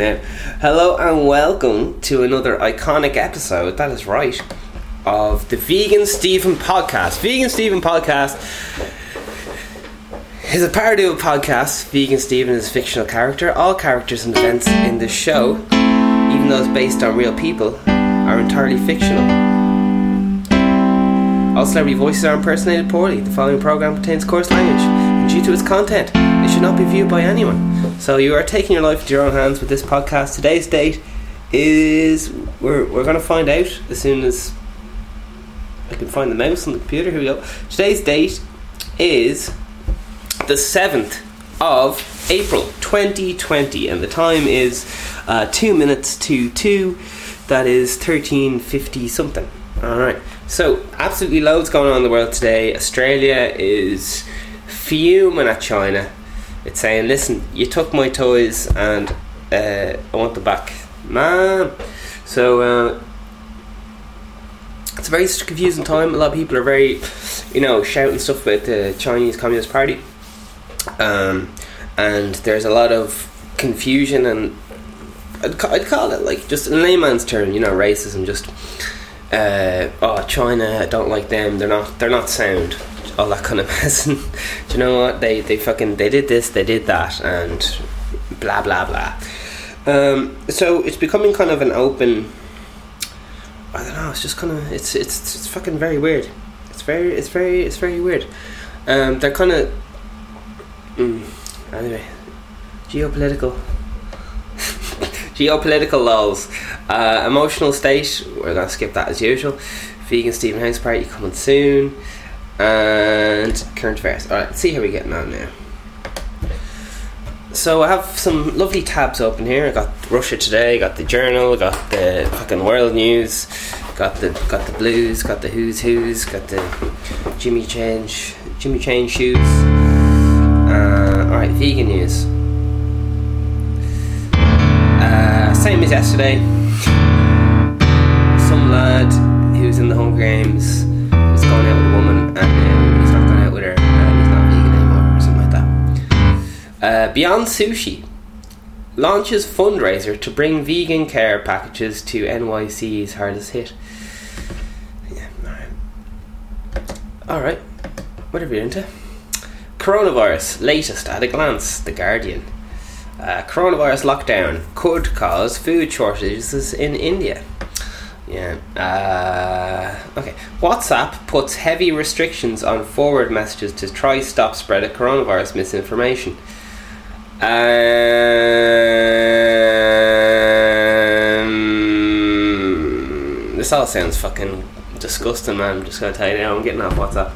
fucking hell. Hello and welcome to another iconic episode, that is right, of the Vegan Stephen Podcast. Vegan Stephen Podcast is a parody of a podcast. Vegan Stephen is a fictional character. All characters and events in this show, even though it's based on real people, are entirely fictional. All celebrity voices are impersonated poorly. The following program contains coarse language, and due to its content, it should not be viewed by anyone. So you are taking your life into your own hands with this podcast. Today's date is... We're going to find out as soon as I can find the mouse on the computer. Here we go. Today's date is the 7th of April 2020, and the time is 2 minutes to 2. That is 13:50 something. Alright, so absolutely loads going on in the world today. Australia is fuming at China. It's saying, listen, you took my toys and I want them back. Man! So, it's a very confusing time. A lot of people are very, shouting stuff about the Chinese Communist Party. And there's a lot of confusion and, I'd call it, like, just in layman's term, racism, just... China, I don't like them, they're not sound, all that kind of mess. Do you know what, they did this, they did that, and blah blah blah. So it's becoming kind of an open, I don't know, it's just kind of, it's fucking very weird. It's very weird. They're kind of, anyway, geopolitical lulls, emotional state, we're going to skip that as usual. Vegan Stephen House Party coming soon, and current affairs. Alright, let's see how we're getting on now. So I have some lovely tabs open here. I got Russia Today, got the Journal, got the fucking World News, got the Blues, got the Who's Who's, got the Jimmy Change Shoes. Alright, vegan news. Same as yesterday. Some lad who was in the Hunger Games was going out with a woman, and now he's not going out with her, and he's not vegan anymore, or something like that. Beyond Sushi launches fundraiser to bring vegan care packages to NYC's hardest hit. Yeah, alright. Whatever you're into. Coronavirus, latest at a glance, The Guardian. Coronavirus lockdown could cause food shortages in India. Yeah. Okay. WhatsApp puts heavy restrictions on forward messages to try stop spread of coronavirus misinformation. This all sounds fucking disgusting, man. I'm just gonna tell you now. I'm getting off WhatsApp.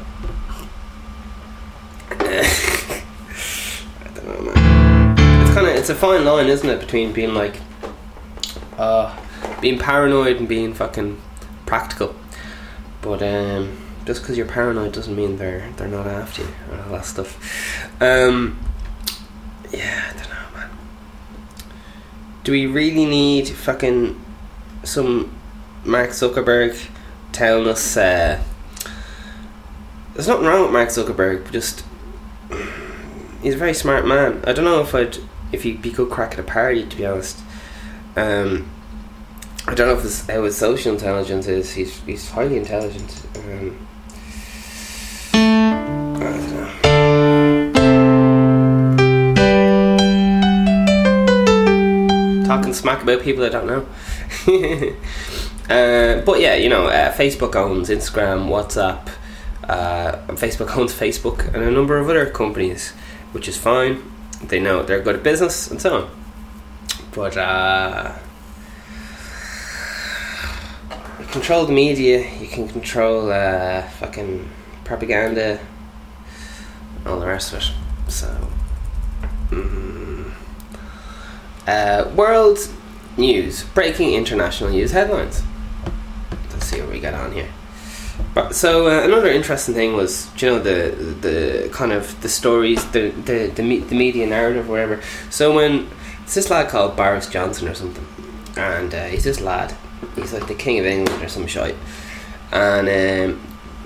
I don't know, man. It's a fine line, isn't it, between being like being paranoid and being fucking practical. But just because you're paranoid doesn't mean they're not after you and all that stuff. Yeah, I don't know, man. Do we really need fucking some Mark Zuckerberg telling us there's nothing wrong with Mark Zuckerberg, but just he's a very smart man. I don't know if he'd be good crack at a party, to be honest. I don't know how his social intelligence is. He's highly intelligent. I don't know. Talking smack about people I don't know. But yeah, Facebook owns Instagram, WhatsApp, Facebook owns Facebook, and a number of other companies, which is fine. They know they're good at business and so on, but you control the media, you can control fucking propaganda and all the rest of it. So world news, breaking international news headlines. Let's see what we got on here. So another interesting thing was, the kind of the stories, the media narrative, or whatever. So when it's this lad called Boris Johnson or something, and he's this lad, he's like the King of England or some shite, and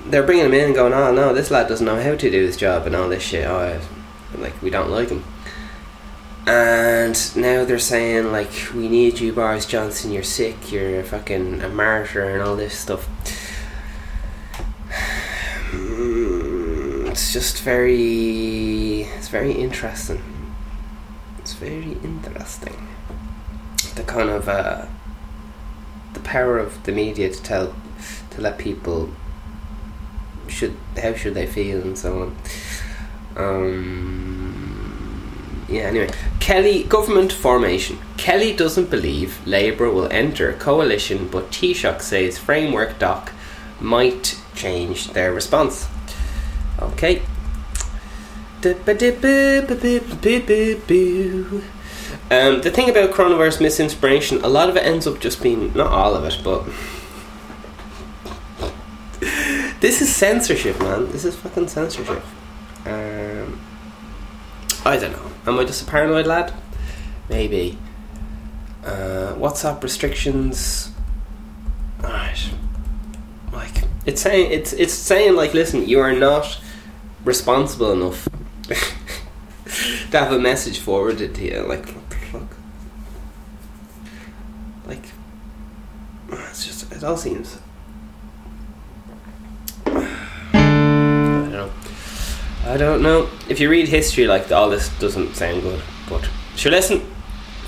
they're bringing him in and going, oh no, this lad doesn't know how to do his job and all this shit. Oh, like we don't like him. And now they're saying, like, we need you, Boris Johnson, you're sick, you're fucking a martyr and all this stuff. It's just very... It's very interesting. The kind of... the power of the media to tell... to let people... how should they feel and so on. Yeah, anyway. Kelly, government formation. Kelly doesn't believe Labour will enter a coalition, but Taoiseach says framework doc might change their response. Okay. The thing about coronavirus misinformation, a lot of it ends up just being, not all of it, but... this is censorship, man. This is fucking censorship. I don't know. Am I just a paranoid lad? Maybe. WhatsApp restrictions. Alright. Like it's saying like, listen, you are not responsible enough to have a message forwarded to you. Like what the fuck? Like it's just, it all seems, I don't know. If you read history, like, all this doesn't sound good. But sure, listen.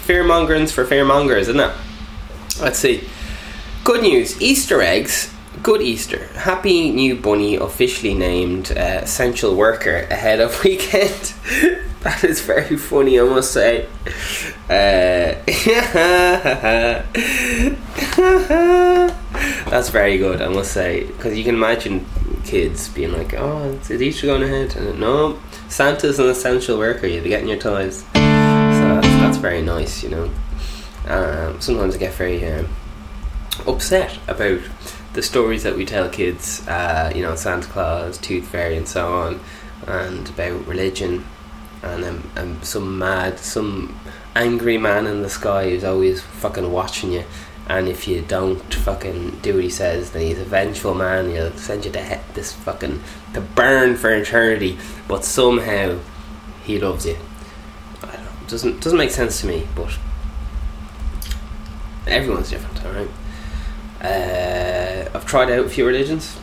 Fearmongering's for fearmongers, isn't it? Let's see. Good news. Easter eggs. Good Easter. Happy new bunny officially named Essential Worker ahead of weekend. That is very funny, I must say. That's very good, I must say. Because you can imagine... kids being like, oh, is Easter going ahead? And no, Santa's an essential worker, you'll be getting your toys. So that's very nice, you know. Sometimes I get very upset about the stories that we tell kids, you know, Santa Claus, Tooth Fairy and so on, and about religion, and some angry man in the sky who's always fucking watching you. And if you don't fucking do what he says, then he's a vengeful man. He'll send you to burn for eternity. But somehow, he loves you. I don't know. It doesn't make sense to me. But everyone's different, all right. I've tried out a few religions.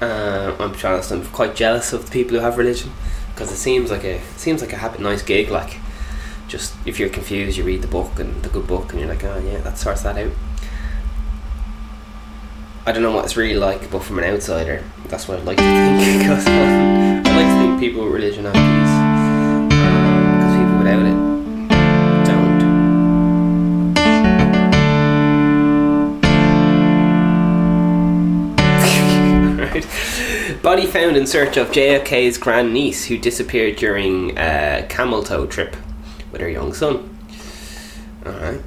I'm honest. I'm quite jealous of the people who have religion, because it seems like a happy, nice gig, like. Just if you're confused, you read the good book, and you're like, oh yeah, that sorts that out. I don't know what it's really like, but from an outsider, that's what I'd like to think. Because I like to think people with religion have peace, because people without it don't. Right. Body found in search of JFK's grandniece who disappeared during a camel toe trip with her young son. Alright.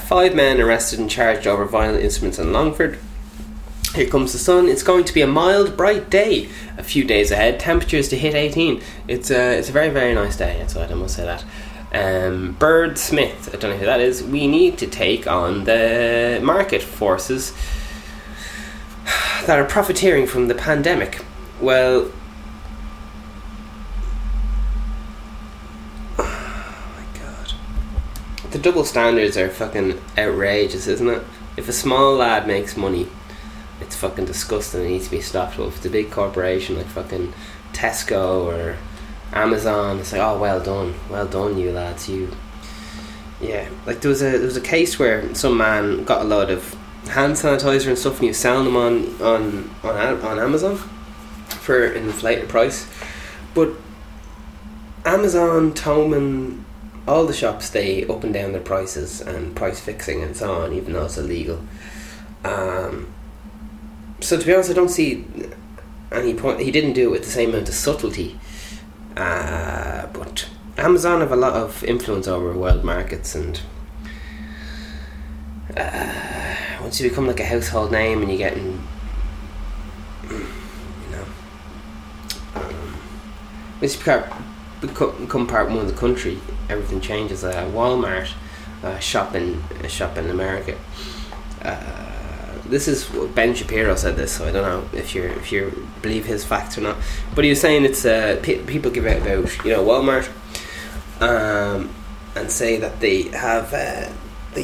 5 men arrested and charged over violent instruments in Longford. Here comes the sun. It's going to be a mild, bright day a few days ahead. Temperatures to hit 18. It's a very, very nice day outside, I must say that. Bird Smith, I don't know who that is. We need to take on the market forces that are profiteering from the pandemic. Well... the double standards are fucking outrageous, isn't it? If a small lad makes money, it's fucking disgusting and needs to be stopped. But if it's a big corporation like fucking Tesco or Amazon, it's like, oh, well done you lads, you. Yeah, like there was a case where some man got a lot of hand sanitizer and stuff and he was selling them on Amazon for an inflated price. But Amazon, Toman, all the shops, they up and down their prices and price fixing and so on, even though it's illegal. So to be honest, I don't see any point. He didn't do it with the same amount of subtlety. But Amazon have a lot of influence over world markets, and once you become like a household name and you're getting, you know, once you become part one of the country, everything changes. Walmart, a shop in America. This is what Ben Shapiro said this, so I don't know if you believe his facts or not. But he was saying it's people give out about, you know, Walmart and say that they have the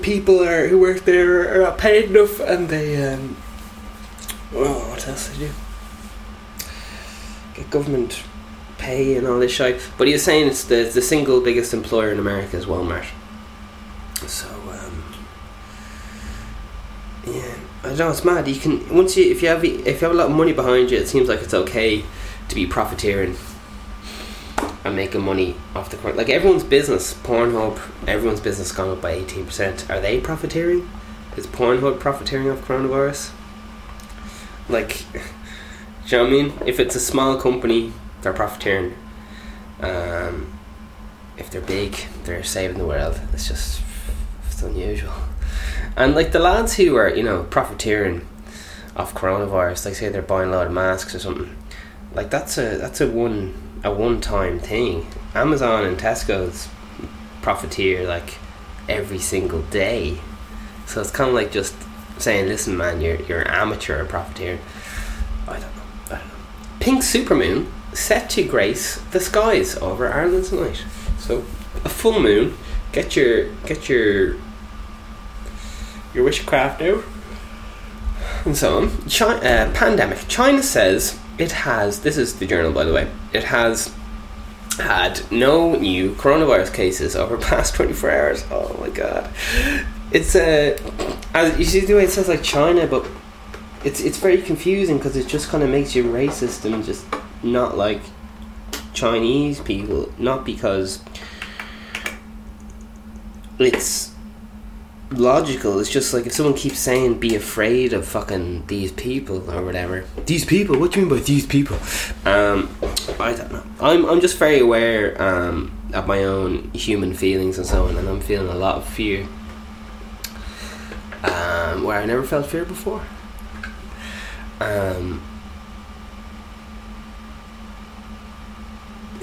people who work there are not paid enough, and they what else they do? Get government pay and all this shit. But he was saying it's the single biggest employer in America is Walmart. So yeah, I don't know, it's mad. You can if you have a lot of money behind you, it seems like it's okay to be profiteering and making money off the court. Like everyone's business, Pornhub, everyone's business gone up by 18%. Are they profiteering? Is Pornhub profiteering off coronavirus? Like, do you know what I mean? If it's a small company, they're profiteering. If they're big, they're saving the world. It's just, it's unusual. And like the lads who are, profiteering off coronavirus, like say they're buying a lot of masks or something, like that's a one-time thing. Amazon and Tesco's profiteer like every single day, so it's kind of like just saying, listen man, you're an amateur profiteer. I don't know. Pink supermoon set to grace the skies over Ireland tonight. So a full moon, get your witchcraft out and so on. Pandemic. China says it has, this is the Journal by the way, it has had no new coronavirus cases over the past 24 hours. Oh my god. It's as you see the way it says like China, but it's very confusing because it just kind of makes you racist and just not like Chinese people, not because it's logical, it's just like if someone keeps saying be afraid of fucking these people or whatever. These people? What do you mean by these people? I don't know. I'm just very aware of my own human feelings and so on, and I'm feeling a lot of fear where I never felt fear before.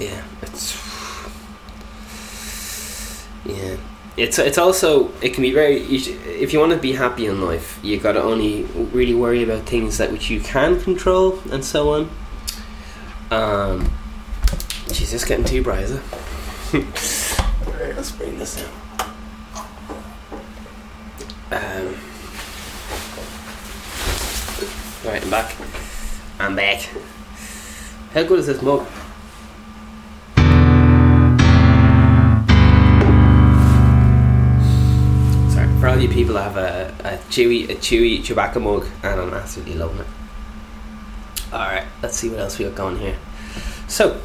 Yeah, It's also, it can be very, if you want to be happy in life, you got to only really worry about things that which you can control and so on. She's just getting too bright, is it? Alright, let's bring this down. Right, I'm back. How good is this mug? For all you people, I have a chewy Chewbacca mug, and I'm absolutely loving it. Alright, let's see what else we got going here. So,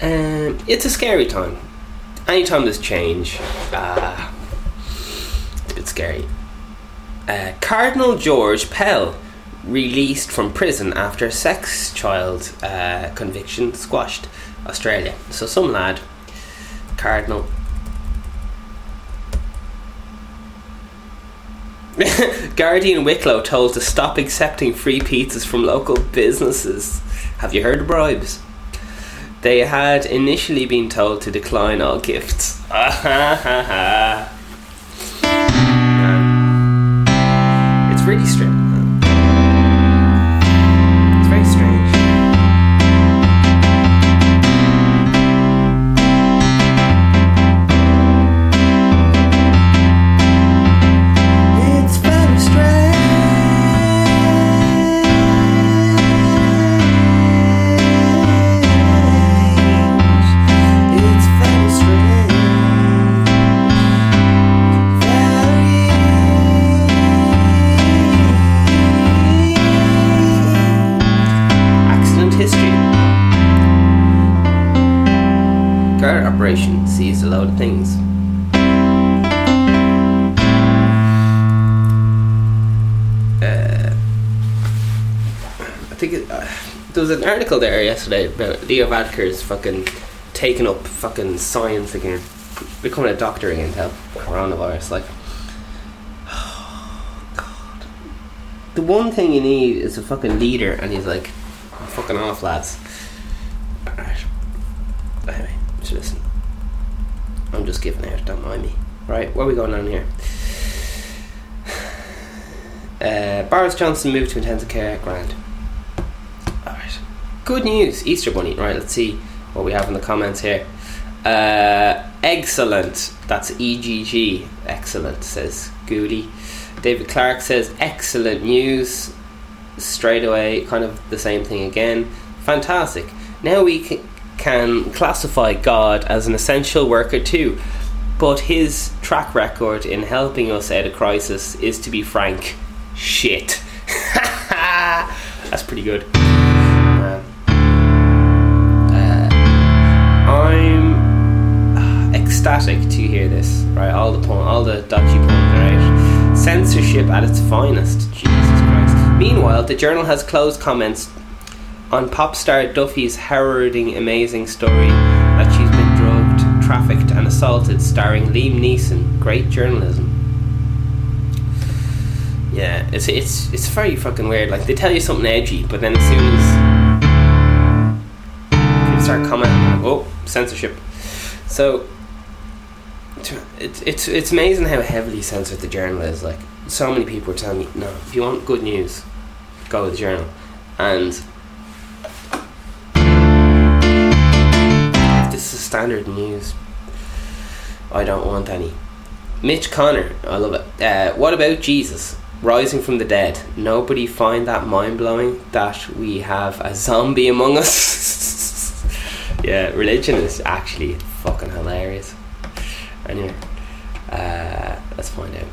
it's a scary time. Anytime there's change, it's a bit scary. Cardinal George Pell released from prison after sex child conviction squashed. Australia. So some lad, Cardinal Guardian Wicklow told to stop accepting free pizzas from local businesses. Have you heard of bribes? They had initially been told to decline all gifts. It's really strange. It's very strange. Sees a load of things. I think there was an article there yesterday about Leo Varadkar's fucking taking up fucking science again, becoming a doctor again to help coronavirus. Like, oh god, the one thing you need is a fucking leader, and he's like, I'm fucking off, lads. Alright, anyway, just listen. I'm just giving out, don't mind me. Right, what are we going on here? Boris Johnson moved to intensive care, grand. Alright. Good news, Easter Bunny. Right, let's see what we have in the comments here. Excellent. That's EGG. Excellent, says Goody. David Clark says, excellent news. Straight away, kind of the same thing again. Fantastic. Now we can classify God as an essential worker too. But his track record in helping us out of crisis is, to be frank, shit. That's pretty good. I'm ecstatic to hear this. Right, all the dodgy puns are out. Censorship at its finest. Jesus Christ. Meanwhile, the Journal has closed comments on pop star Duffy's harrowing, amazing story that she's been drugged, trafficked, and assaulted, starring Liam Neeson. Great journalism. Yeah, it's very fucking weird. Like, they tell you something edgy, but then as soon as people start commenting, oh, censorship. So it's amazing how heavily censored the Journal is. Like, so many people are telling you, no, if you want good news, go with the Journal. And this is standard news. I don't want any. Mitch Connor, I love it. What about Jesus? Rising from the dead. Nobody find that mind-blowing that we have a zombie among us? Yeah, religion is actually fucking hilarious. Anyway, let's find out.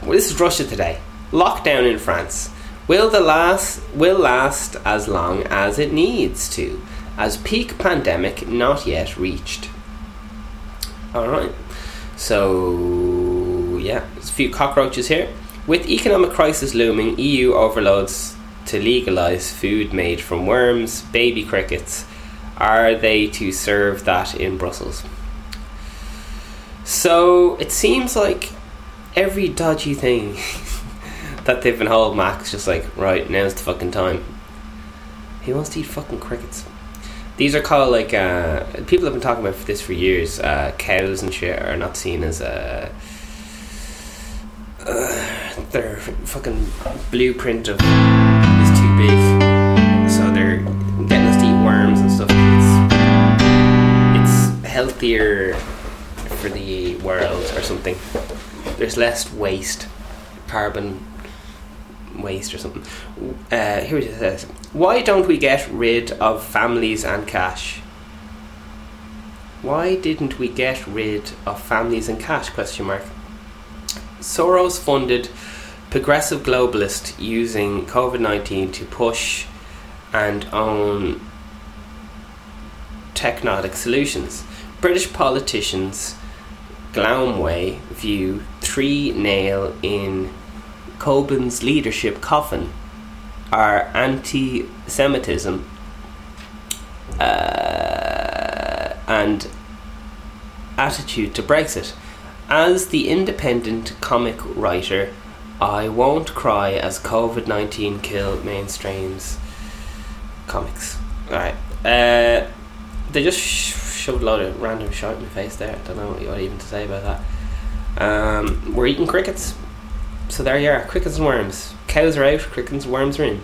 Well, this is Russia Today. Lockdown in France will last as long as it needs to, as peak pandemic not yet reached. Alright, so yeah, there's a few cockroaches here. With economic crisis looming, EU overloads to legalise food made from worms, baby crickets. Are they to serve that in Brussels? So it seems like every dodgy thing that they've been holding back is just like, right, now's the fucking time. He wants to eat fucking crickets. These are called, like, people have been talking about this for years. Cows and shit are not seen as their fucking blueprint of is too big, so they're getting us to eat worms and stuff. It's healthier for the world or something. There's less waste, carbon waste or something. Here it says, why don't we get rid of families and cash? Why didn't we get rid of families and cash? ? Soros funded progressive globalist using COVID-19 to push and own technotic solutions. British politicians Glomway view three nail in Corbyn's leadership coffin are anti-Semitism and attitude to Brexit. As the independent comic writer, I won't cry as COVID-19 killed mainstreams comics. Alright, they just shoved a load of random shite in my face there. I don't know what even to say about that. We're eating crickets. So there you are, crickets and worms. Cows are out, crickets and worms are in.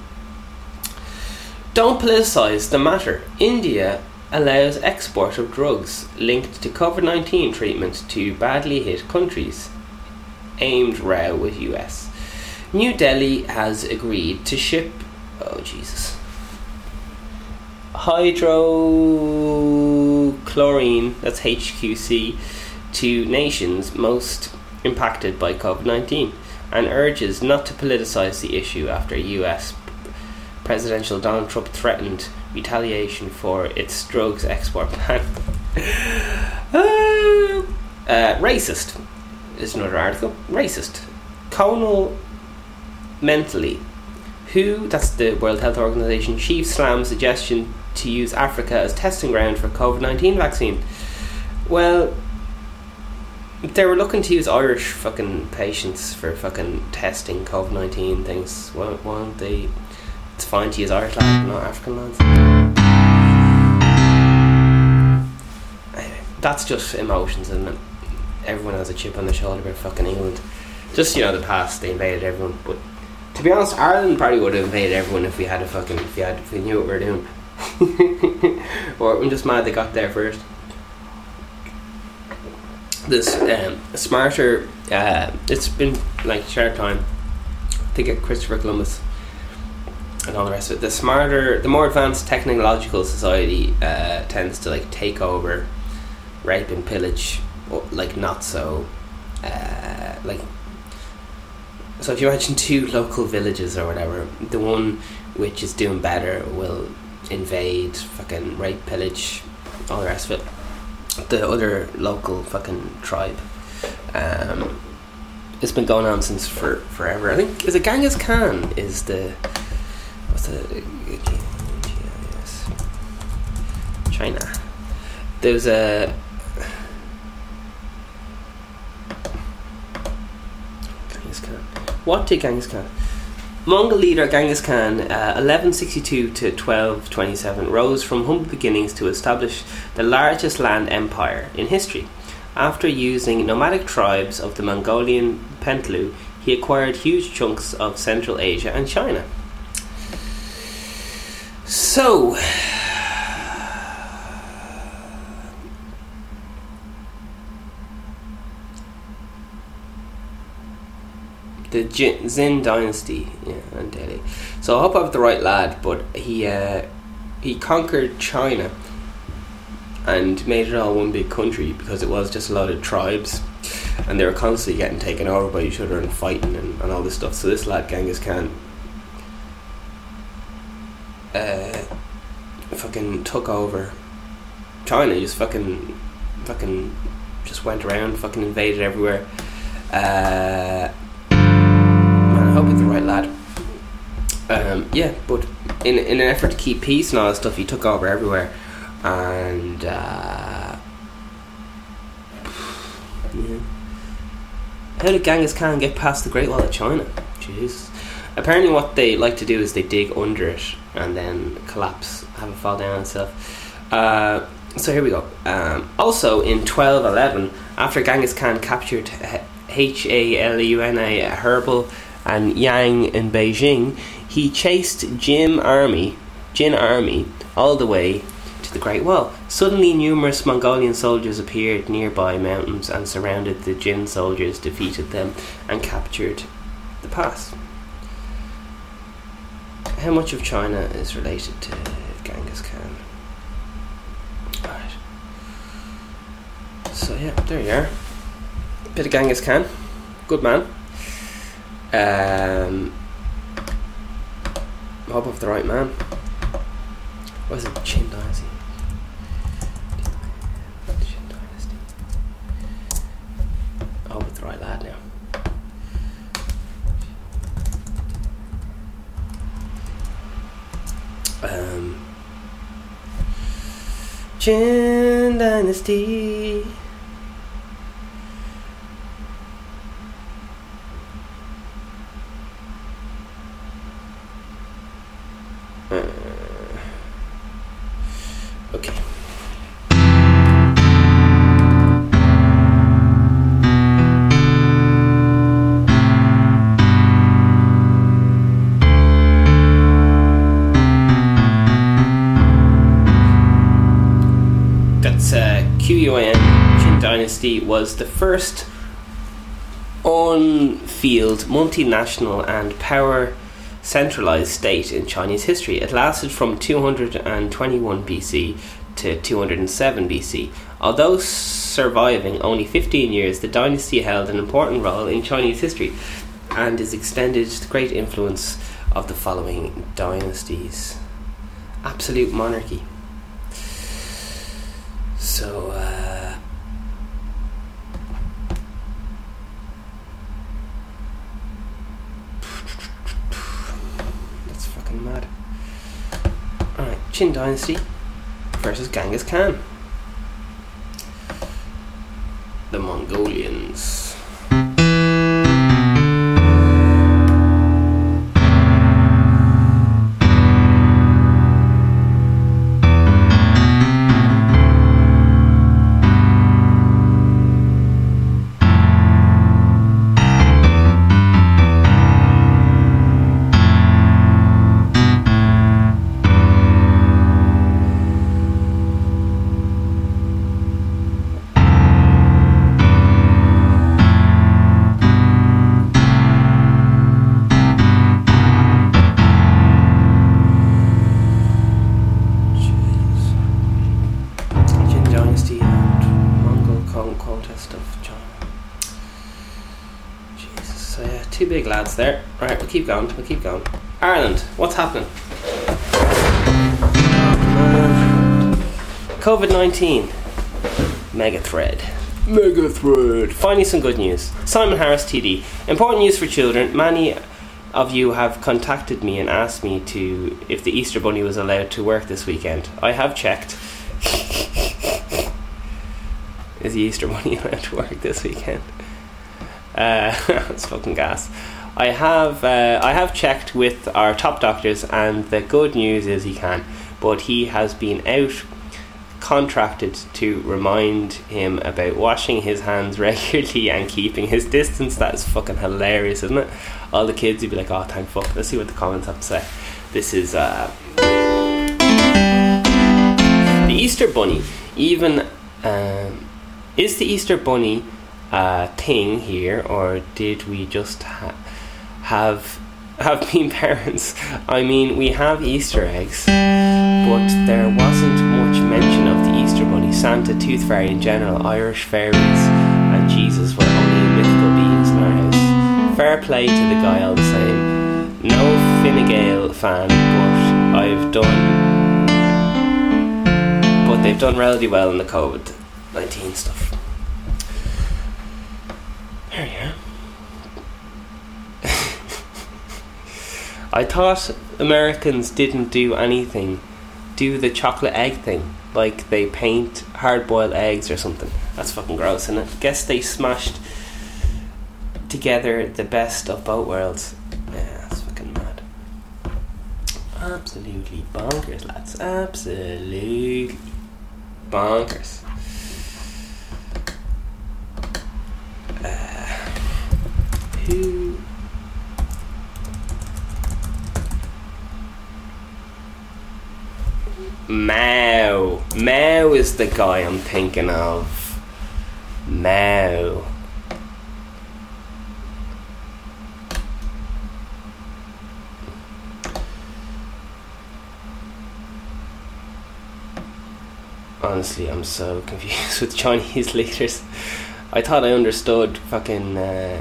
Don't politicise the matter. India allows export of drugs linked to COVID-19 treatment to badly hit countries. Aimed row with US. New Delhi has agreed to ship... oh, Jesus. Hydrochlorine, that's HQC, to nations most impacted by COVID-19, and urges not to politicise the issue after US presidential Donald Trump threatened retaliation for its drugs export ban. Racist is another article. Racist. Conal mentally. WHO, that's the World Health Organization, chief slams suggestion to use Africa as testing ground for COVID-19 vaccine. Well, they were looking to use Irish fucking patients for fucking testing COVID-19 things. Why don't they... it's fine to use Irish lads, not African lads. Anyway, that's just emotions, isn't it? Everyone has a chip on their shoulder about fucking England. Just, you know, the past, they invaded everyone. But to be honest, Ireland probably would have invaded everyone if we knew what we were doing. but I'm just mad they got there first. This smarter, it's been like short time. Think of Christopher Columbus and all the rest of it. The smarter, the more advanced technological society tends to like take over, rape and pillage, or, like not so, like. So if you imagine two local villages or whatever, the one which is doing better will invade, fucking rape, pillage, all the rest of it. The other local fucking tribe. It's been going on since forever. I think is it Genghis Khan is the what's the China. There's a. What did Genghis Khan? Mongol leader Genghis Khan, 1162 to 1227, rose from humble beginnings to establish the largest land empire in history. After using nomadic tribes of the Mongolian Pentlu, he acquired huge chunks of Central Asia and China. So, the Qin Dynasty, yeah, and Delhi. So I hope I have the right lad, but he conquered China and made it all one big country because it was just a lot of tribes, and they were constantly getting taken over by each other and fighting and all this stuff. So this lad Genghis Khan, fucking took over China. He just fucking just went around, fucking invaded everywhere. Hope it's the right lad. Yeah, but in an effort to keep peace and all that stuff, he took over everywhere, and yeah. How did Genghis Khan get past the Great Wall of China? Jeez. Apparently, what they like to do is they dig under it and then collapse, have it fall down and stuff. So here we go. Also, in 1211, after Genghis Khan captured Haluna, Herbal and Yang in Beijing, he chased Jin army all the way to the Great Wall. Suddenly numerous Mongolian soldiers appeared nearby mountains and surrounded the Jin soldiers, defeated them and captured the pass. How much of China is related to Genghis Khan? Alright. So yeah, there you are. Bit of Genghis Khan. Good man. Hope of the right man. What is it? Qin Dynasty. Qin Dynasty. Hope of the right lad now. Qin Dynasty. Okay. That's QUIN. Qin Dynasty was the first on-field multinational and power centralized state in Chinese history. It lasted from 221 BC to 207 BC. Although surviving only 15 years, the dynasty held an important role in Chinese history and is extended to the great influence of the following dynasties. Absolute monarchy. So, mad. Alright, Qin Dynasty versus Genghis Khan. The Mongolians. Two big lads there. Right, we'll keep going. Ireland, what's happening? COVID-19. Mega thread. Finally some good news. Simon Harris, TD. Important news for children. Many of you have contacted me and asked me to if the Easter Bunny was allowed to work this weekend. I have checked. Is the Easter Bunny allowed to work this weekend? It's fucking gas. I have checked with our top doctors, and the good news is he can, but he has been out contracted to remind him about washing his hands regularly and keeping his distance. That is fucking hilarious, isn't it? All the kids would be like, oh, thank fuck. Let's see what the comments have to say. This is the Easter Bunny. Even is the Easter Bunny thing here, or did we just have been parents? I mean, we have Easter eggs, but there wasn't much mention of the Easter Bunny, Santa, Tooth Fairy in general, Irish fairies, and Jesus were only mythical beings in our house. Fair play to the guy all the same. No Fine Gael fan, but they've done relatively well in the COVID-19 stuff. There you are. I thought Americans didn't do anything. Do the chocolate egg thing. Like they paint hard-boiled eggs or something. That's fucking gross, isn't it? Guess they smashed together the best of both worlds. Yeah, that's fucking mad. Absolutely bonkers, lads. Absolutely bonkers. Mao is the guy I'm thinking of. Mao. Honestly, I'm so confused with Chinese leaders. I thought I understood fucking... I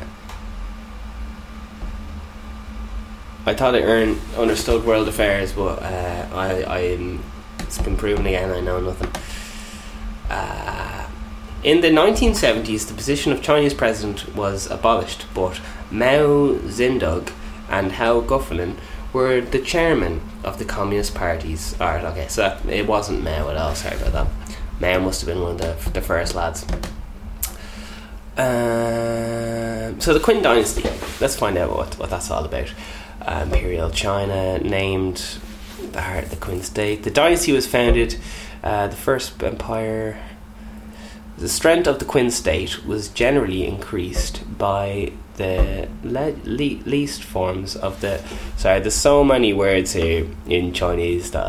thought I understood world affairs, but it's been proven again, I know nothing. In the 1970s, the position of Chinese president was abolished, but Mao Zedong and Hao Guofeng were the chairman of the Communist Party's art. Okay, so it wasn't Mao at all, sorry about that. Mao must have been one of the first lads. So the Qin Dynasty, let's find out what that's all about. Imperial China named the heart of the Qin state. The dynasty was founded, the first empire. The strength of the Qin state was generally increased by the least forms of the... Sorry, there's so many words here in Chinese that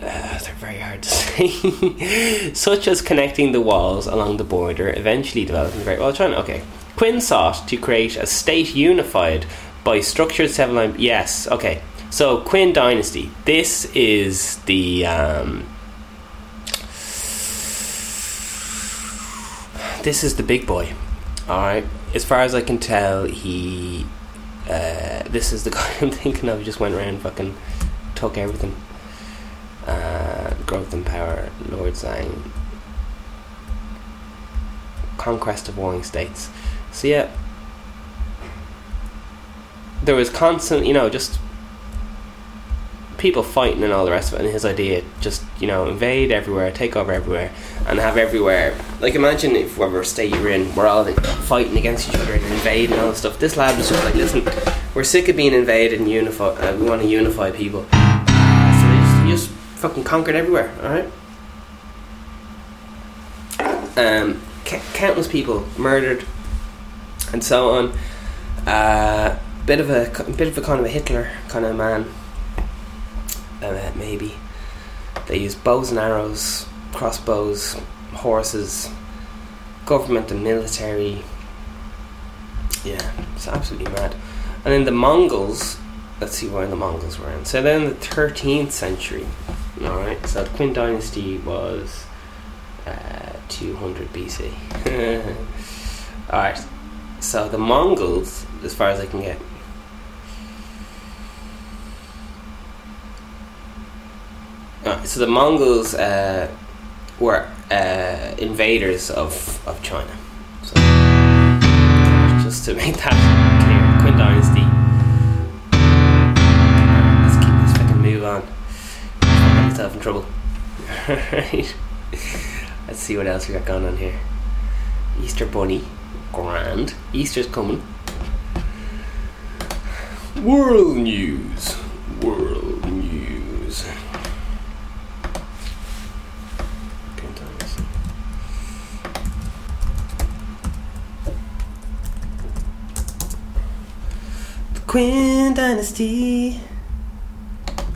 they're very hard to say. Such as connecting the walls along the border, eventually developing the Great Wall of China. Okay. Qin sought to create a state unified by structured several... Yes, okay. So, Qin Dynasty. This is the... this is the big boy. Alright. As far as I can tell, he... this is the guy I'm thinking of. He just went around fucking... took everything. Growth and power, Lord Zhang, conquest of warring states. So yeah, there was constant, just people fighting and all the rest of it. And his idea, just invade everywhere, take over everywhere, and have everywhere. Like imagine if whatever state you're in, we're all like fighting against each other and invading and all this stuff. This lad was just like, listen, we're sick of being invaded and unified. We want to unify people. Just fucking conquered everywhere, alright? Countless people murdered and so on. Bit of a kind of a Hitler kind of man. Maybe. They used bows and arrows, crossbows, horses, government and military. Yeah, it's absolutely mad. And then the Mongols... Let's see where the Mongols were in. So then the 13th century. Alright, so the Qin Dynasty was 200 BC. Alright, So the Mongols, as far as I can get. So the Mongols were invaders of China. So, just to make that clear, Qin Dynasty. Let's keep this fucking move on. I'll get myself in trouble. Alright. Let's see what else we got going on here. Easter Bunny. Grand. Easter's coming. World news. World news. The Qin Dynasty.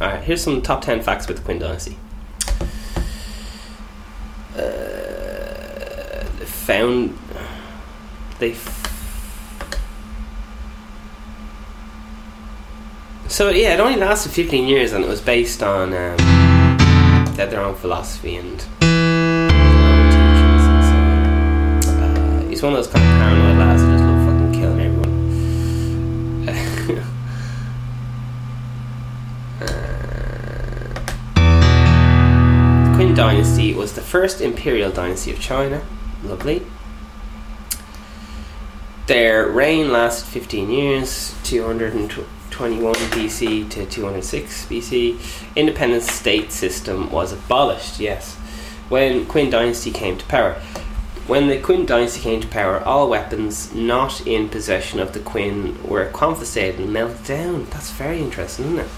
Alright, here's some top 10 facts about the Qin Dynasty. So yeah, it only lasted 15 years, and it was based on their own philosophy and teachings. And so, he's one of those kind of paranoid lads who just love fucking killing everyone. The Qin Dynasty was the first imperial dynasty of China. Lovely. Their reign lasted 15 years, 221 BC to 206 BC. Independent state system was abolished, yes. When Qin Dynasty came to power. When the Qin Dynasty came to power, all weapons not in possession of the Qin were confiscated and melted down. That's very interesting, isn't it?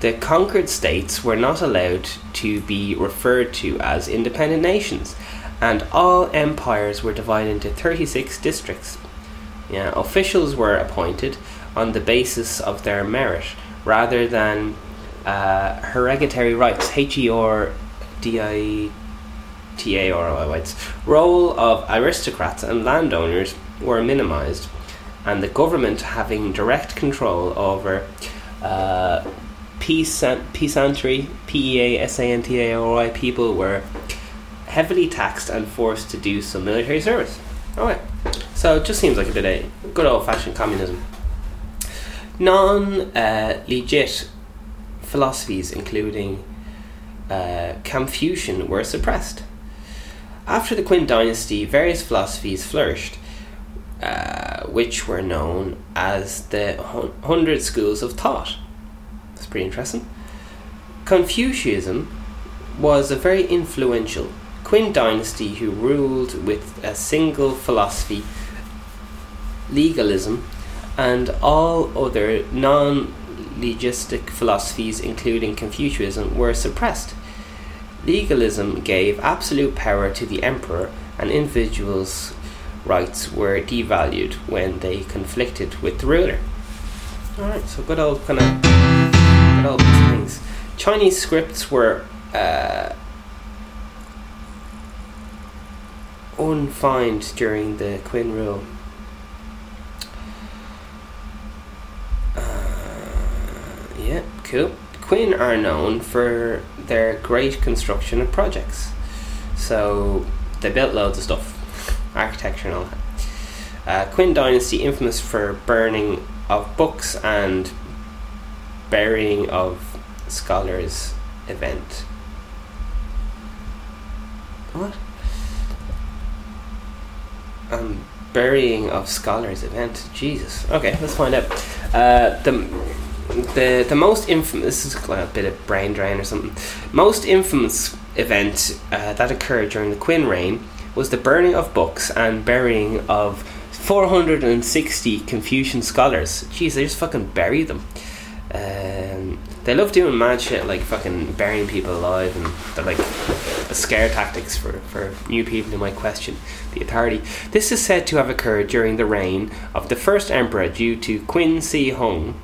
The conquered states were not allowed to be referred to as independent nations, and all empires were divided into 36 districts. Yeah, officials were appointed on the basis of their merit rather than hereditary rights, hereditary rights. Role of aristocrats and landowners were minimized, and the government having direct control over peasantry, peasantry people were heavily taxed and forced to do some military service. Alright, so it just seems like a bit of good old-fashioned communism. Non-legit philosophies, including Confucian, were suppressed. After the Qin Dynasty, various philosophies flourished, which were known as the 100 Schools of Thought. That's pretty interesting. Confucianism was a very influential Qin Dynasty who ruled with a single philosophy, legalism, and all other non-legistic philosophies, including Confucianism, were suppressed. Legalism gave absolute power to the emperor, and individuals' rights were devalued when they conflicted with the ruler. Alright, so good old things. Chinese scripts were unfined during the Qin rule. Yeah, cool. Qin are known for their great construction of projects. So they built loads of stuff, architecture and all that. Qin Dynasty infamous for burning of books and burying of scholars event. What? Burying of scholars event. Jesus. Okay, let's find out. The most infamous, this is like a bit of brain drain or something. Most infamous event that occurred during the Qin reign was the burning of books and burying of 460 Confucian scholars. Jeez, they just fucking buried them. They love doing mad shit like fucking burying people alive, and they're like scare tactics for new people who might question the authority. This is said to have occurred during the reign of the first emperor due to Qin Shi Huang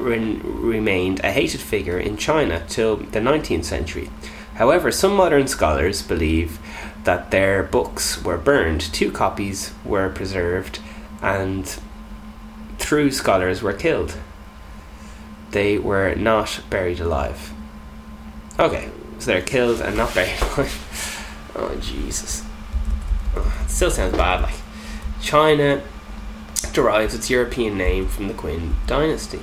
remained a hated figure in China till the 19th century. However, some modern scholars believe that their books were burned, 2 copies were preserved, and 3 scholars were killed. They were not buried alive. Okay, so they're killed and not buried alive. Oh, Jesus. It still sounds bad, like. China Greece derives its European name from the Qin Dynasty.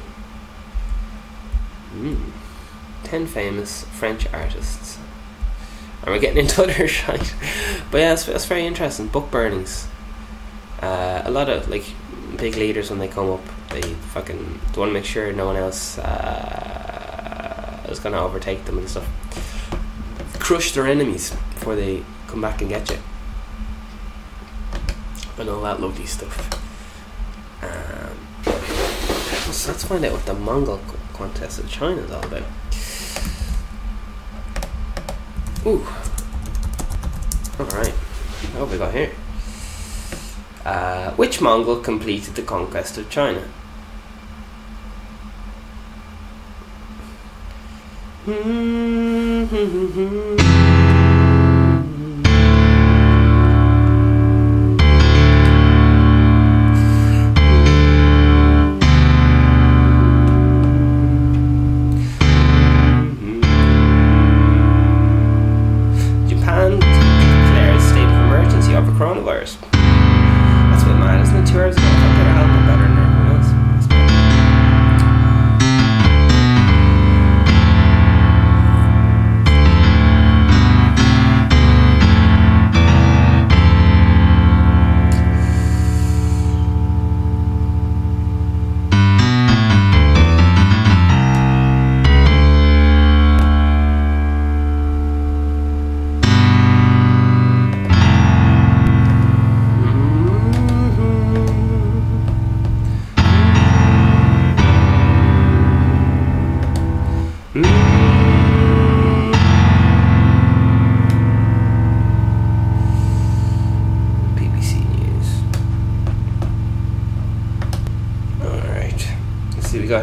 10 famous French artists. And we're getting into other shite. But yeah, it's very interesting. Book burnings. A lot of, like, big leaders, when they come up, they fucking want to make sure no one else is going to overtake them and stuff. Crush their enemies before they come back and get you. And all that lovely stuff. So let's find out what the Mongol contest in China is all about. Ooh. Alright. What have we got here? Which Mongol completed the conquest of China?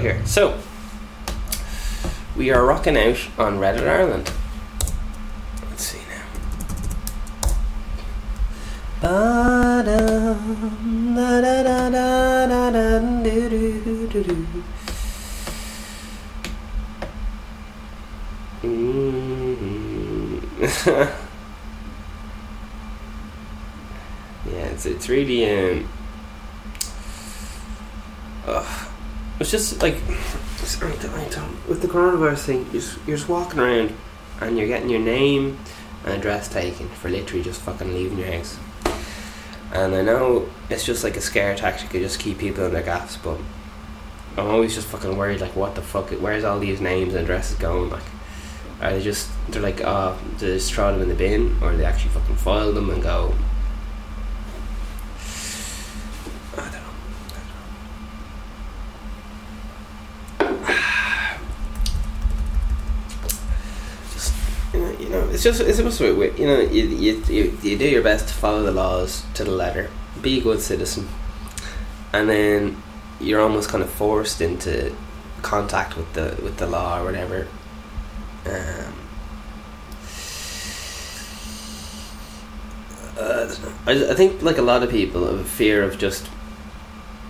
Here. So, we are rocking out on Reddit Ireland. Let's see now. Yeah, it's really it's just like with the coronavirus thing, you're just walking around and you're getting your name and address taken for literally just fucking leaving your house. And I know it's just like a scare tactic to just keep people in their gaps, but I'm always just fucking worried, like, what the fuck, where's all these names and addresses going? Like, are they just, they're like, oh, do they just throw them in the bin, or do they actually fucking file them and go? It's just, it's a bit weird, you know. You do your best to follow the laws to the letter, be a good citizen, and then you're almost kind of forced into contact with the law or whatever. I think, like, a lot of people have a fear of just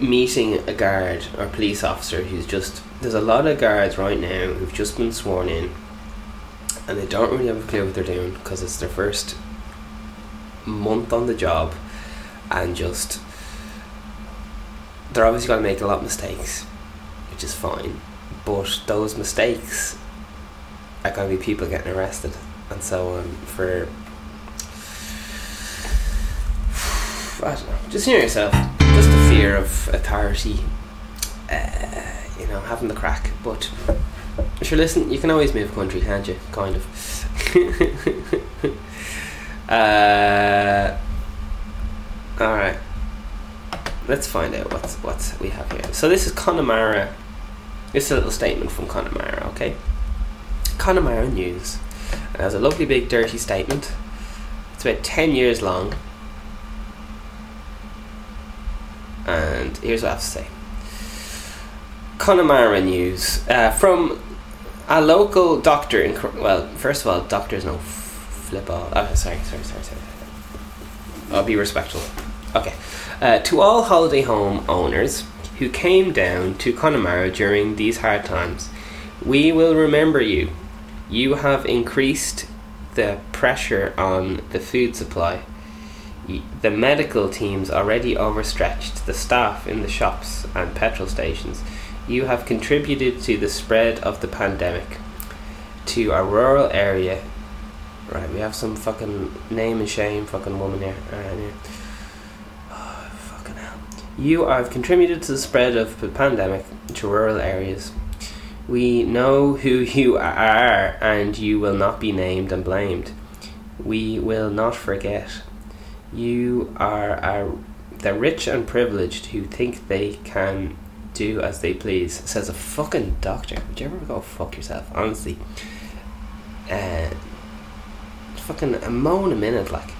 meeting a guard or police officer who's just, there's a lot of guards right now who've just been sworn in. And they don't really have a clue what they're doing, because it's their first month on the job, and just, they're obviously going to make a lot of mistakes, which is fine, but those mistakes are going to be people getting arrested. And so for, I don't know, just hear yourself, just the fear of authority, you know, having the crack. But if you're listening, you can always move country, can't you? Kind of. Alright. Let's find out what we have here. So this is Connemara. This is a little statement from Connemara, okay? Connemara News. It has a lovely big dirty statement. It's about 10 years long. And here's what I have to say. Connemara News, from a local doctor in, well, first of all, doctors no flip all. Oh, sorry. I'll be respectful. Okay. To all holiday home owners who came down to Connemara during these hard times, we will remember you. You have increased the pressure on the food supply. the medical teams already overstretched the staff in the shops and petrol stations. You have contributed to the spread of the pandemic to a rural area. Right, we have some fucking name and shame fucking woman here. Oh, fucking hell. You have contributed to the spread of the pandemic to rural areas. We know who you are, and you will not be named and blamed. We will not forget. You are the rich and privileged who think they can do as they please, says a fucking doctor. Would you ever go fuck yourself, honestly? Fucking a moan a minute, like.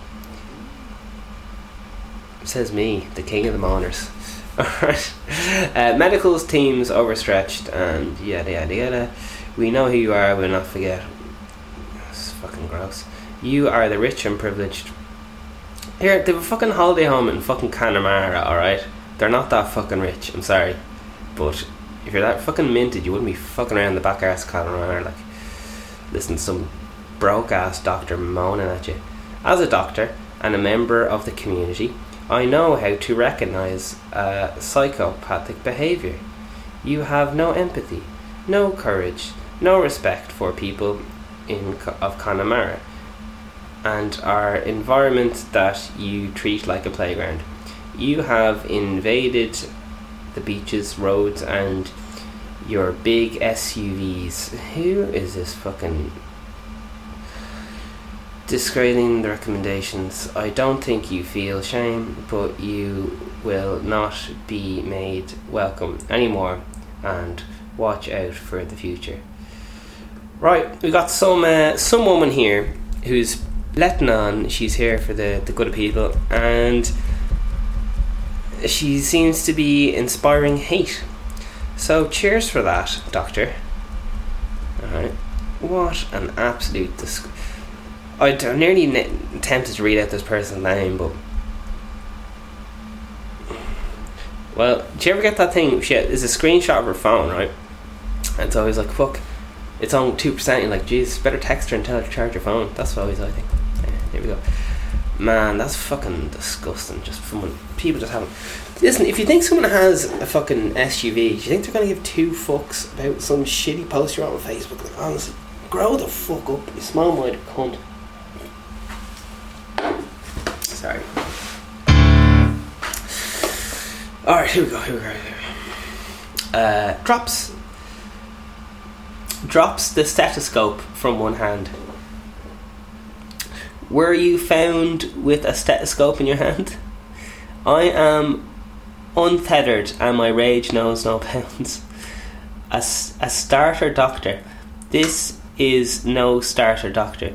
Says me, the king of the moaners. Alright. Medicals teams overstretched and yada yada yada. We know who you are, we'll not forget. It's fucking gross. You are the rich and privileged. Here, they have a fucking holiday home in fucking Connemara, alright? They're not that fucking rich, I'm sorry. But if you're that fucking minted, you wouldn't be fucking around the back arse of Connemara, like, listen to some broke ass doctor moaning at you. As a doctor and a member of the community, I know how to recognise psychopathic behaviour. You have no empathy, no courage, no respect for people of Connemara and our environment that you treat like a playground. You have invaded the beaches, roads and your big SUVs. Who is this fucking discrediting the recommendations? I don't think you feel shame, but you will not be made welcome anymore, and watch out for the future. Right, we got some woman here who's letting on she's here for the good of people, and she seems to be inspiring hate, so cheers for that, doctor. Alright, what an absolute I'm nearly tempted to read out this person's name, but well, do you ever get that thing, shit, it's a screenshot of her phone, right, and it's always like, fuck, it's on 2%, you're like, jeez, better text her and tell her to charge your phone. That's what always I think. Yeah, here we go. Man, that's fucking disgusting. Just someone, people just haven't. Listen, if you think someone has a fucking SUV, do you think they're going to give two fucks about some shitty post you're on Facebook? Like, honestly, grow the fuck up, you small-minded cunt. Sorry. Alright, here we go. Drops the stethoscope from one hand. Were you found with a stethoscope in your hand? I am untethered and my rage knows no bounds. A starter doctor. This is no starter doctor.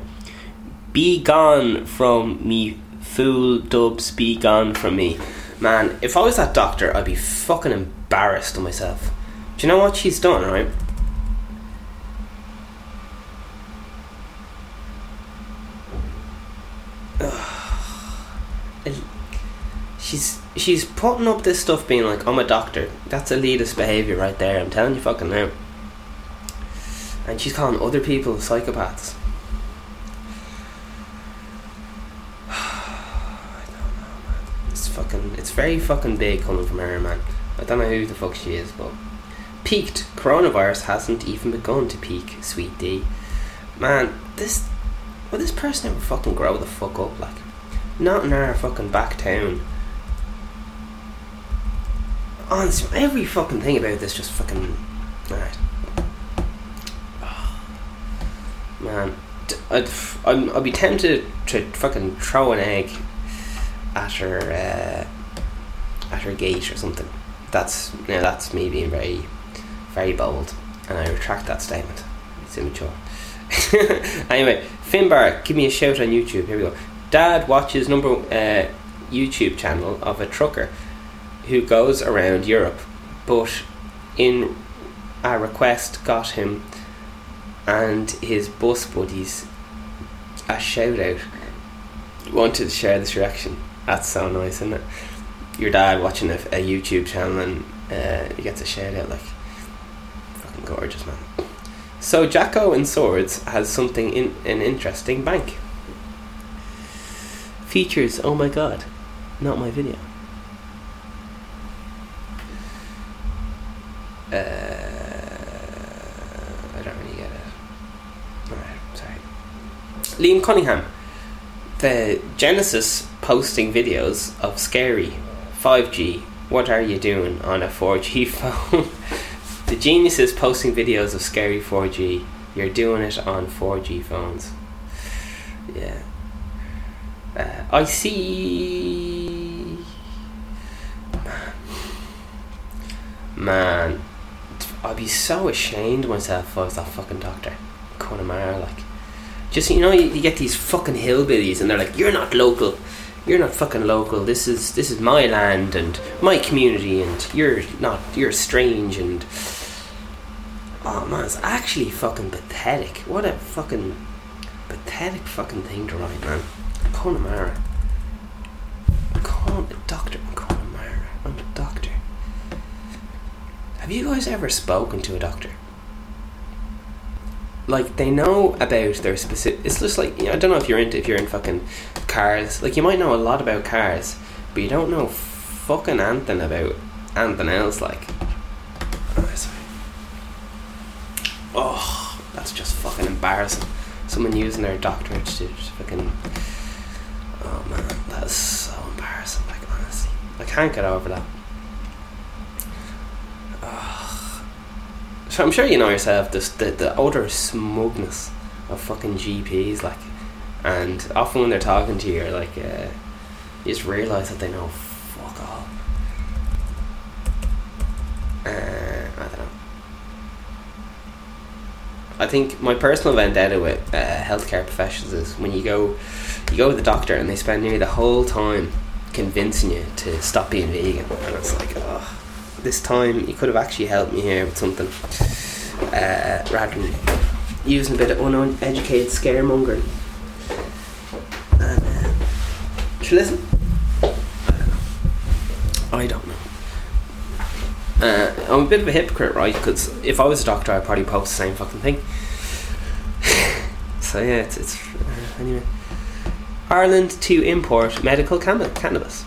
Be gone from me, fool dubs, be gone from me. Man, if I was that doctor, I'd be fucking embarrassed of myself. Do you know what she's done, right? She's putting up this stuff being like, I'm a doctor. That's elitist behaviour right there, I'm telling you fucking now. And she's calling other people psychopaths. I don't know, man. It's very fucking big coming from her, man. I don't know who the fuck she is, but peaked. Coronavirus hasn't even begun to peak, sweet D. Man, will this person ever fucking grow the fuck up, like? Not in our fucking back town. Honestly, every fucking thing about this just fucking... Alright. Oh, man. I'd be tempted to fucking throw an egg at her gate or something. That's me being very, very bold. And I retract that statement. It's immature. Anyway, Finbar, give me a shout on YouTube. Here we go. Dad watches number YouTube channel of a trucker who goes around Europe, but in a request got him and his bus buddies a shout out. Wanted to share this reaction. That's so nice, isn't it? Your dad watching a YouTube channel and he gets a shout out, like, fucking gorgeous, man. So Jacko in Swords has something in an interesting bank. Features, oh my god, not my video. I don't really get it. Alright, sorry. Liam Cunningham. The Genesis posting videos of scary 5G, what are you doing on a 4G phone? The geniuses posting videos of scary 4G, you're doing it on 4G phones. Yeah. I see... Man, I'd be so ashamed of myself if I was that fucking doctor. Connemara, like. Just, you know, you get these fucking hillbillies and they're like, you're not local. You're not fucking local. This is my land and my community and you're strange and... Oh man, it's actually fucking pathetic. What a fucking pathetic fucking thing to write, man. Connemara. I'm a doctor. Have you guys ever spoken to a doctor? Like, they know about their specific... It's just like, you know, I don't know if you're in fucking cars. Like, you might know a lot about cars, but you don't know fucking anything about anything else, like. Oh, sorry. Oh, that's just fucking embarrassing. Someone using their doctorate to fucking... Oh, man, that's so embarrassing, like, honestly. I can't get over that. I'm sure you know yourself, the utter smugness of fucking GPs, like, and often when they're talking to you, like, you just realise that they know fuck all. I don't know. I think my personal vendetta with healthcare professionals is when you go to the doctor and they spend nearly the whole time convincing you to stop being vegan, and it's like, ugh. This time you could have actually helped me here with something rather than using a bit of uneducated scaremongering. Should I listen? I don't know. I'm a bit of a hypocrite, right? Because if I was a doctor, I'd probably post the same fucking thing. So yeah, it's anyway. Ireland to import medical cannabis.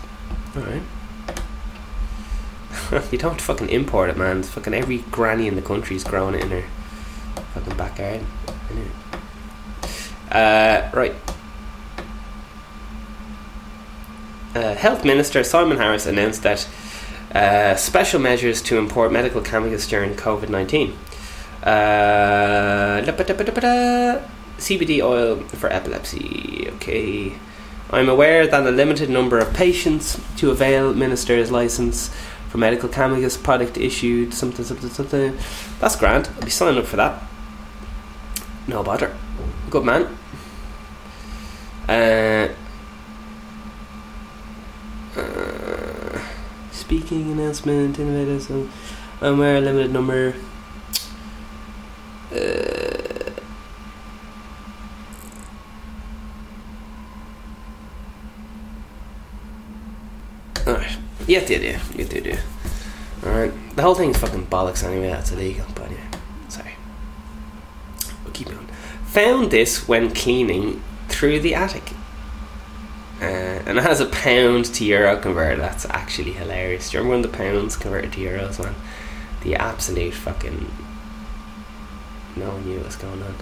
Alright. You don't fucking import it, man. It's fucking every granny in the country's growing it in her fucking backyard. Anyway. Right. Health Minister Simon Harris announced that special measures to import medical cannabis during COVID-19. CBD oil for epilepsy. Okay. I'm aware that a limited number of patients to avail Minister's license for medical cannabis product issued, something. That's grand. I'll be signing up for that. No bother. Good man. Speaking announcement, innovators. I'm aware a limited number. Alright. You do. Alright. The whole thing's fucking bollocks anyway, that's illegal, but yeah. Sorry. We'll keep going. Found this when cleaning through the attic. And it has a pound to euro converter. That's actually hilarious. Do you remember when the pounds converted to euros, man? The absolute fucking... No one knew what's going on.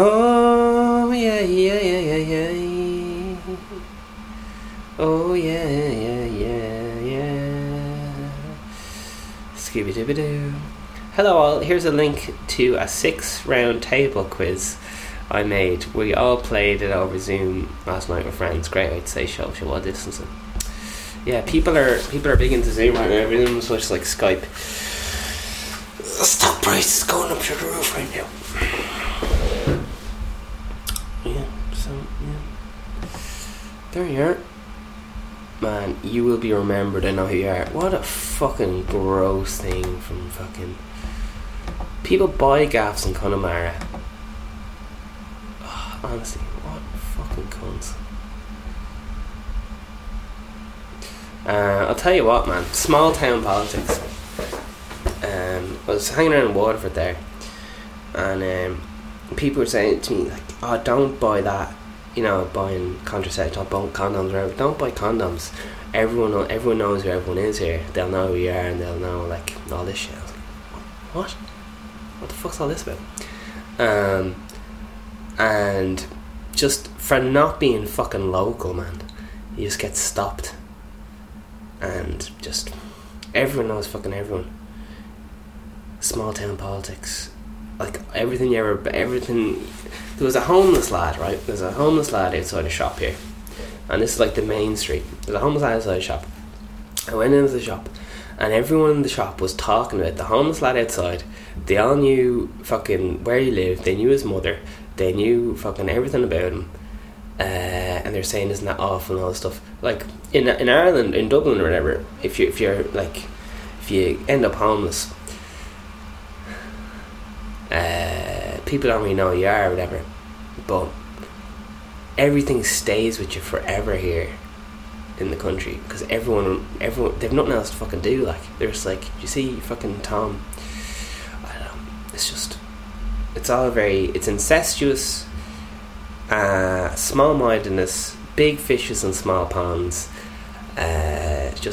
Oh yeah. Oh yeah. Scooby dooby doo. Hello all. Here's a link to a 6-round table quiz I made. We all played it over Zoom last night with friends. Great way to say social while distancing. Yeah, people are big into Zoom right now. Everyone's much like Skype. Stock price is going up through the roof right now. There you are. Man, you will be remembered, I know who you are. What a fucking gross thing from fucking... People buy gaffes in Connemara. Oh, honestly, what fucking cunts. I'll tell you what, man. Small town politics. I was hanging around in Waterford there, and people were saying to me, like, oh, don't buy that, you know, buying contraception, buying condoms, whatever. Don't buy condoms. Everyone knows who everyone is here. They'll know who you are, and they'll know, like, all this shit. I was like, what? What the fuck's all this about? And just for not being fucking local, man, you just get stopped. And just everyone knows fucking everyone. Small town politics, like everything. There was a homeless lad, right? There's a homeless lad outside a shop here, and this is like the main street. There's a homeless lad outside a shop. I went into the shop, and everyone in the shop was talking about the homeless lad outside. They all knew fucking where he lived. They knew his mother. They knew fucking everything about him. And they're saying, isn't that awful, and all this stuff. Like, in Ireland, in Dublin or whatever, if you end up homeless, people don't really know who you are or whatever, but everything stays with you forever here in the country, because everyone, they've nothing else to fucking do. Like, they're just like, you see fucking Tom, I don't know, it's just, it's all very, it's incestuous, small-mindedness, big fishes and small ponds. Yeah.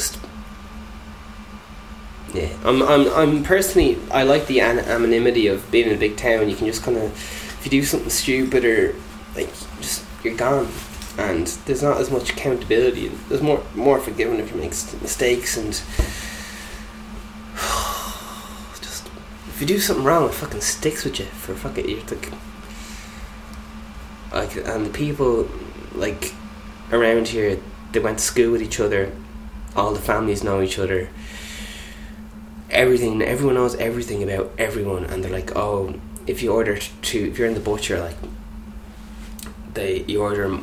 I'm personally, I like the anonymity of being in a big town. You can just kind of, if you do something stupid or like, just, you're gone, and there's not as much accountability. There's more forgiven if you make mistakes, and just, if you do something wrong, it fucking sticks with you for fucking, you're like, and the people, like, around here, they went to school with each other, all the families know each other, everyone knows everything about everyone, and they're like, oh, if you're in the butcher, like, you order,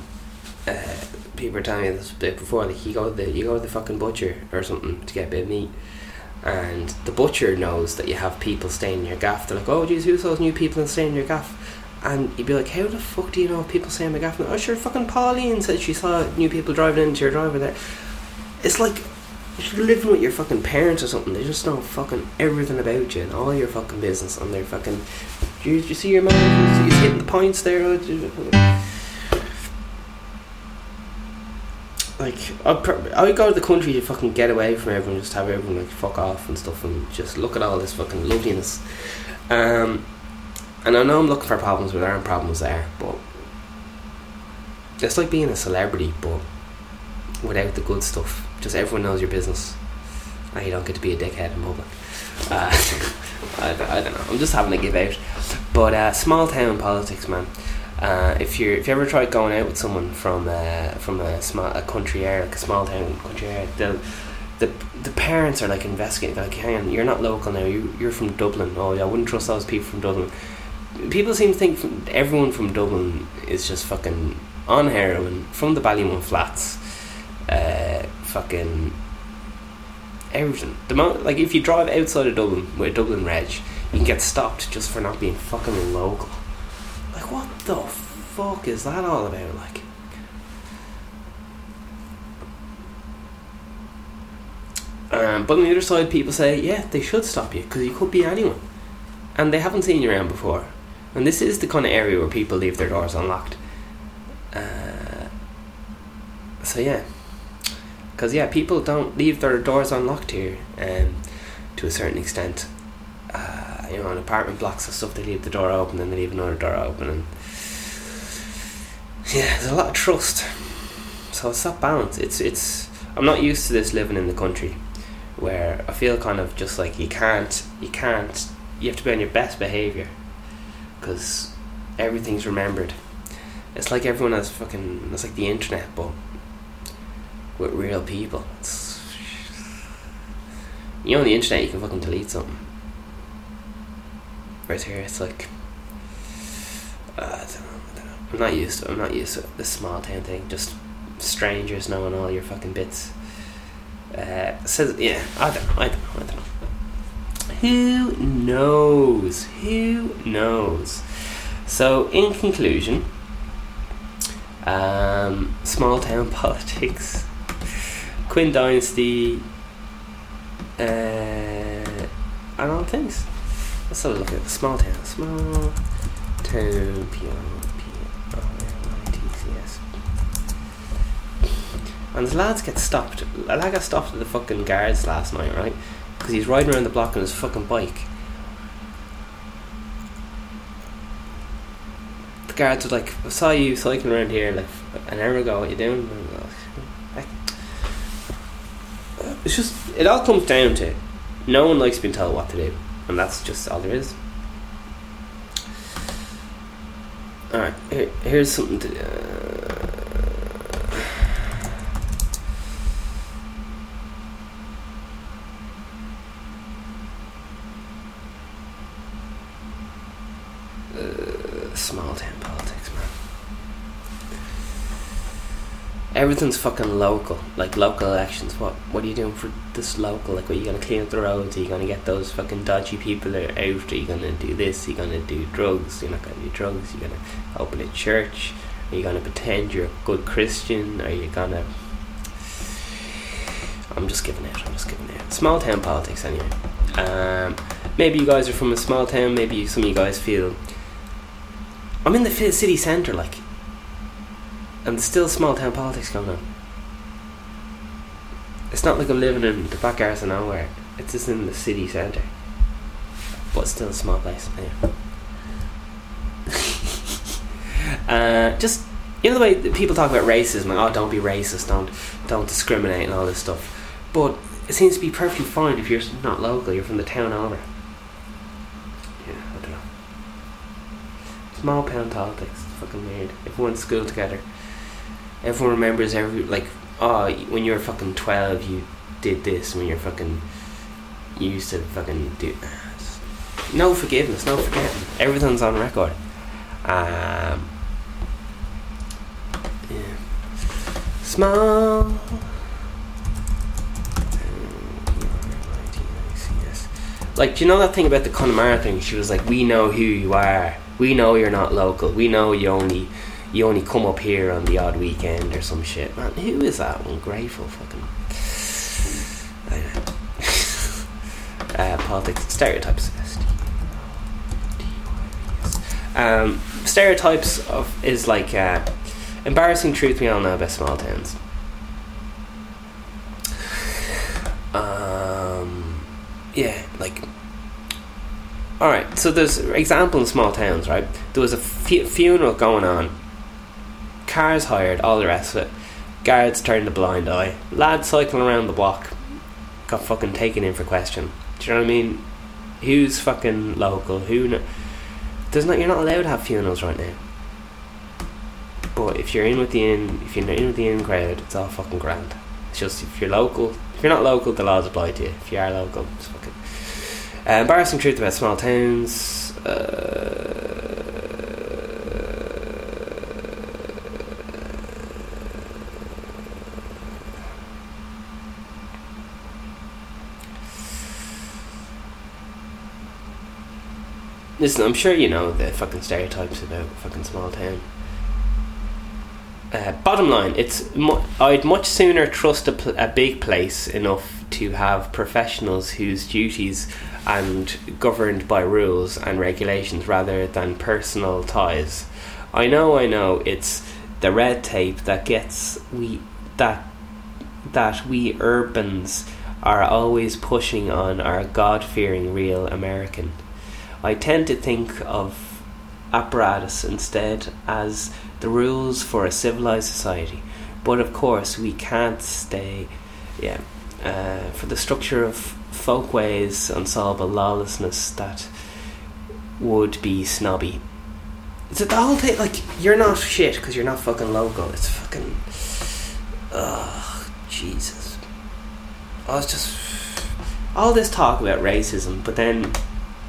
people were telling me this bit before, like, you go to the fucking butcher or something to get a bit of meat, and the butcher knows that you have people staying in your gaff. They're like, oh jeez, who's those new people staying in your gaff? And you'd be like, how the fuck do you know people say I'm a gaff? Oh, sure, fucking Pauline said she saw new people driving into your driver there. It's like, if you're living with your fucking parents or something, they just know fucking everything about you and all your fucking business, and they're fucking, did you see your man? He's hitting the points there. Like, I would go to the country to fucking get away from everyone, just have everyone, like, fuck off and stuff, and just look at all this fucking loveliness. And I know I'm looking for problems, but there aren't problems there. But it's like being a celebrity, but without the good stuff. Just everyone knows your business, and you don't get to be a dickhead in public. I don't know. I'm just having to give out. But small town politics, man. If you ever try going out with someone from a small town country area, The parents are like investigating. They're like, hang on, you're not local now. You're from Dublin. Oh, yeah, I wouldn't trust those people from Dublin. People seem to think everyone from Dublin is just fucking on heroin from the Ballymun Flats. Fucking everything. Like, if you drive outside of Dublin with a Dublin reg, you can get stopped just for not being fucking local. Like, what the fuck is that all about? Like, but on the other side, people say, yeah, they should stop you, because you could be anyone, and they haven't seen you around before, and this is the kind of area where people leave their doors unlocked. So yeah, because yeah, people don't leave their doors unlocked here, to a certain extent. You know, in apartment blocks and stuff, they leave the door open, and they leave another door open, and yeah, there's a lot of trust. So it's that balance. I'm not used to this living in the country, where I feel kind of just like you have to be on your best behaviour, because everything's remembered. It's like everyone has fucking, it's like the internet, but with real people. You know, on the internet you can fucking delete something. Whereas here it's like, I don't know. I'm not used to it. This small town thing, just strangers knowing all your fucking bits. I don't know. Who knows? So, in conclusion, small town politics, Qin Dynasty, and all things. Let's have a look at small town. Small town P-O-P-O-L-I-T-C-S. And the lads get stopped. A lad got stopped at the fucking guards last night, right? Because he's riding around the block on his fucking bike. The guards were like, I saw you cycling around here like an hour ago, what are you doing? It's just, it all comes down to it. No one likes being told what to do, and that's just all there is. Alright, here's something to do. Small town politics, man. Everything's fucking local. Like local elections. What are you doing for this local? Like, what, are you gonna clean up the roads? Are you gonna get those fucking dodgy people out? Are you gonna do this? Are you gonna do drugs? You're not gonna do drugs. You're gonna open a church. Are you gonna pretend you're a good Christian? Are you gonna... I'm just giving out. Small town politics anyway. Maybe you guys are from a small town. Maybe some of you guys feel... I'm in the city centre, like, and there's still small town politics going on. It's not like I'm living in the backyards of nowhere. It's just in the city centre, but still a small place. Yeah. Just, you know the way that people talk about racism, like, oh, don't be racist, don't discriminate and all this stuff. But it seems to be perfectly fine if you're not local, you're from the town over. Small town politics, fucking weird. Everyone's school together. Everyone remembers every, like, oh, when you were fucking 12, you did this. When you're fucking, you used to fucking do. No forgiveness, no forgetting. Everything's on record. Yeah. Small. Like, do you know that thing about the Connemara thing? She was like, we know who you are. We know you're not local. We know you only come up here on the odd weekend or some shit. Man, who is that ungrateful fucking... politics. Stereotypes. Stereotypes is like... embarrassing truth we all know about small towns. Yeah, like... Alright, so there's example in small towns, right? There was a funeral going on. Cars hired, all the rest of it. Guards turned a blind eye. Lad cycling around the block. Got fucking taken in for question. Do you know what I mean? Who's fucking local? You're not allowed to have funerals right now. But if you're in with the inn, crowd, it's all fucking grand. It's just if you're local. If you're not local, the laws apply to you. If you are local, it's fucking... embarrassing truth about small towns. Listen, I'm sure you know the fucking stereotypes about fucking small town. Bottom line, it's I'd much sooner trust a big place enough to have professionals whose duties... and governed by rules and regulations rather than personal ties. I know, it's the red tape that gets we urbans are always pushing on our God-fearing real American. I tend to think of apparatus instead as the rules for a civilized society, but of course we can't stay. Yeah, for the structure of folkways, unsolvable lawlessness that would be snobby. It's the whole thing, like, you're not shit because you're not fucking local. It's fucking... oh, Jesus. Oh, it's just... all this talk about racism, but then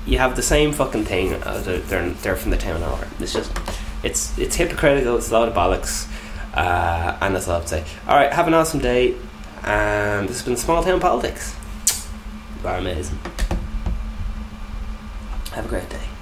you have the same fucking thing. They're from the town over. It's just... It's hypocritical, it's a lot of bollocks. And that's all I have to say. Alright, have an awesome day. And this has been Small Town Politics. Are amazing. Have a great day.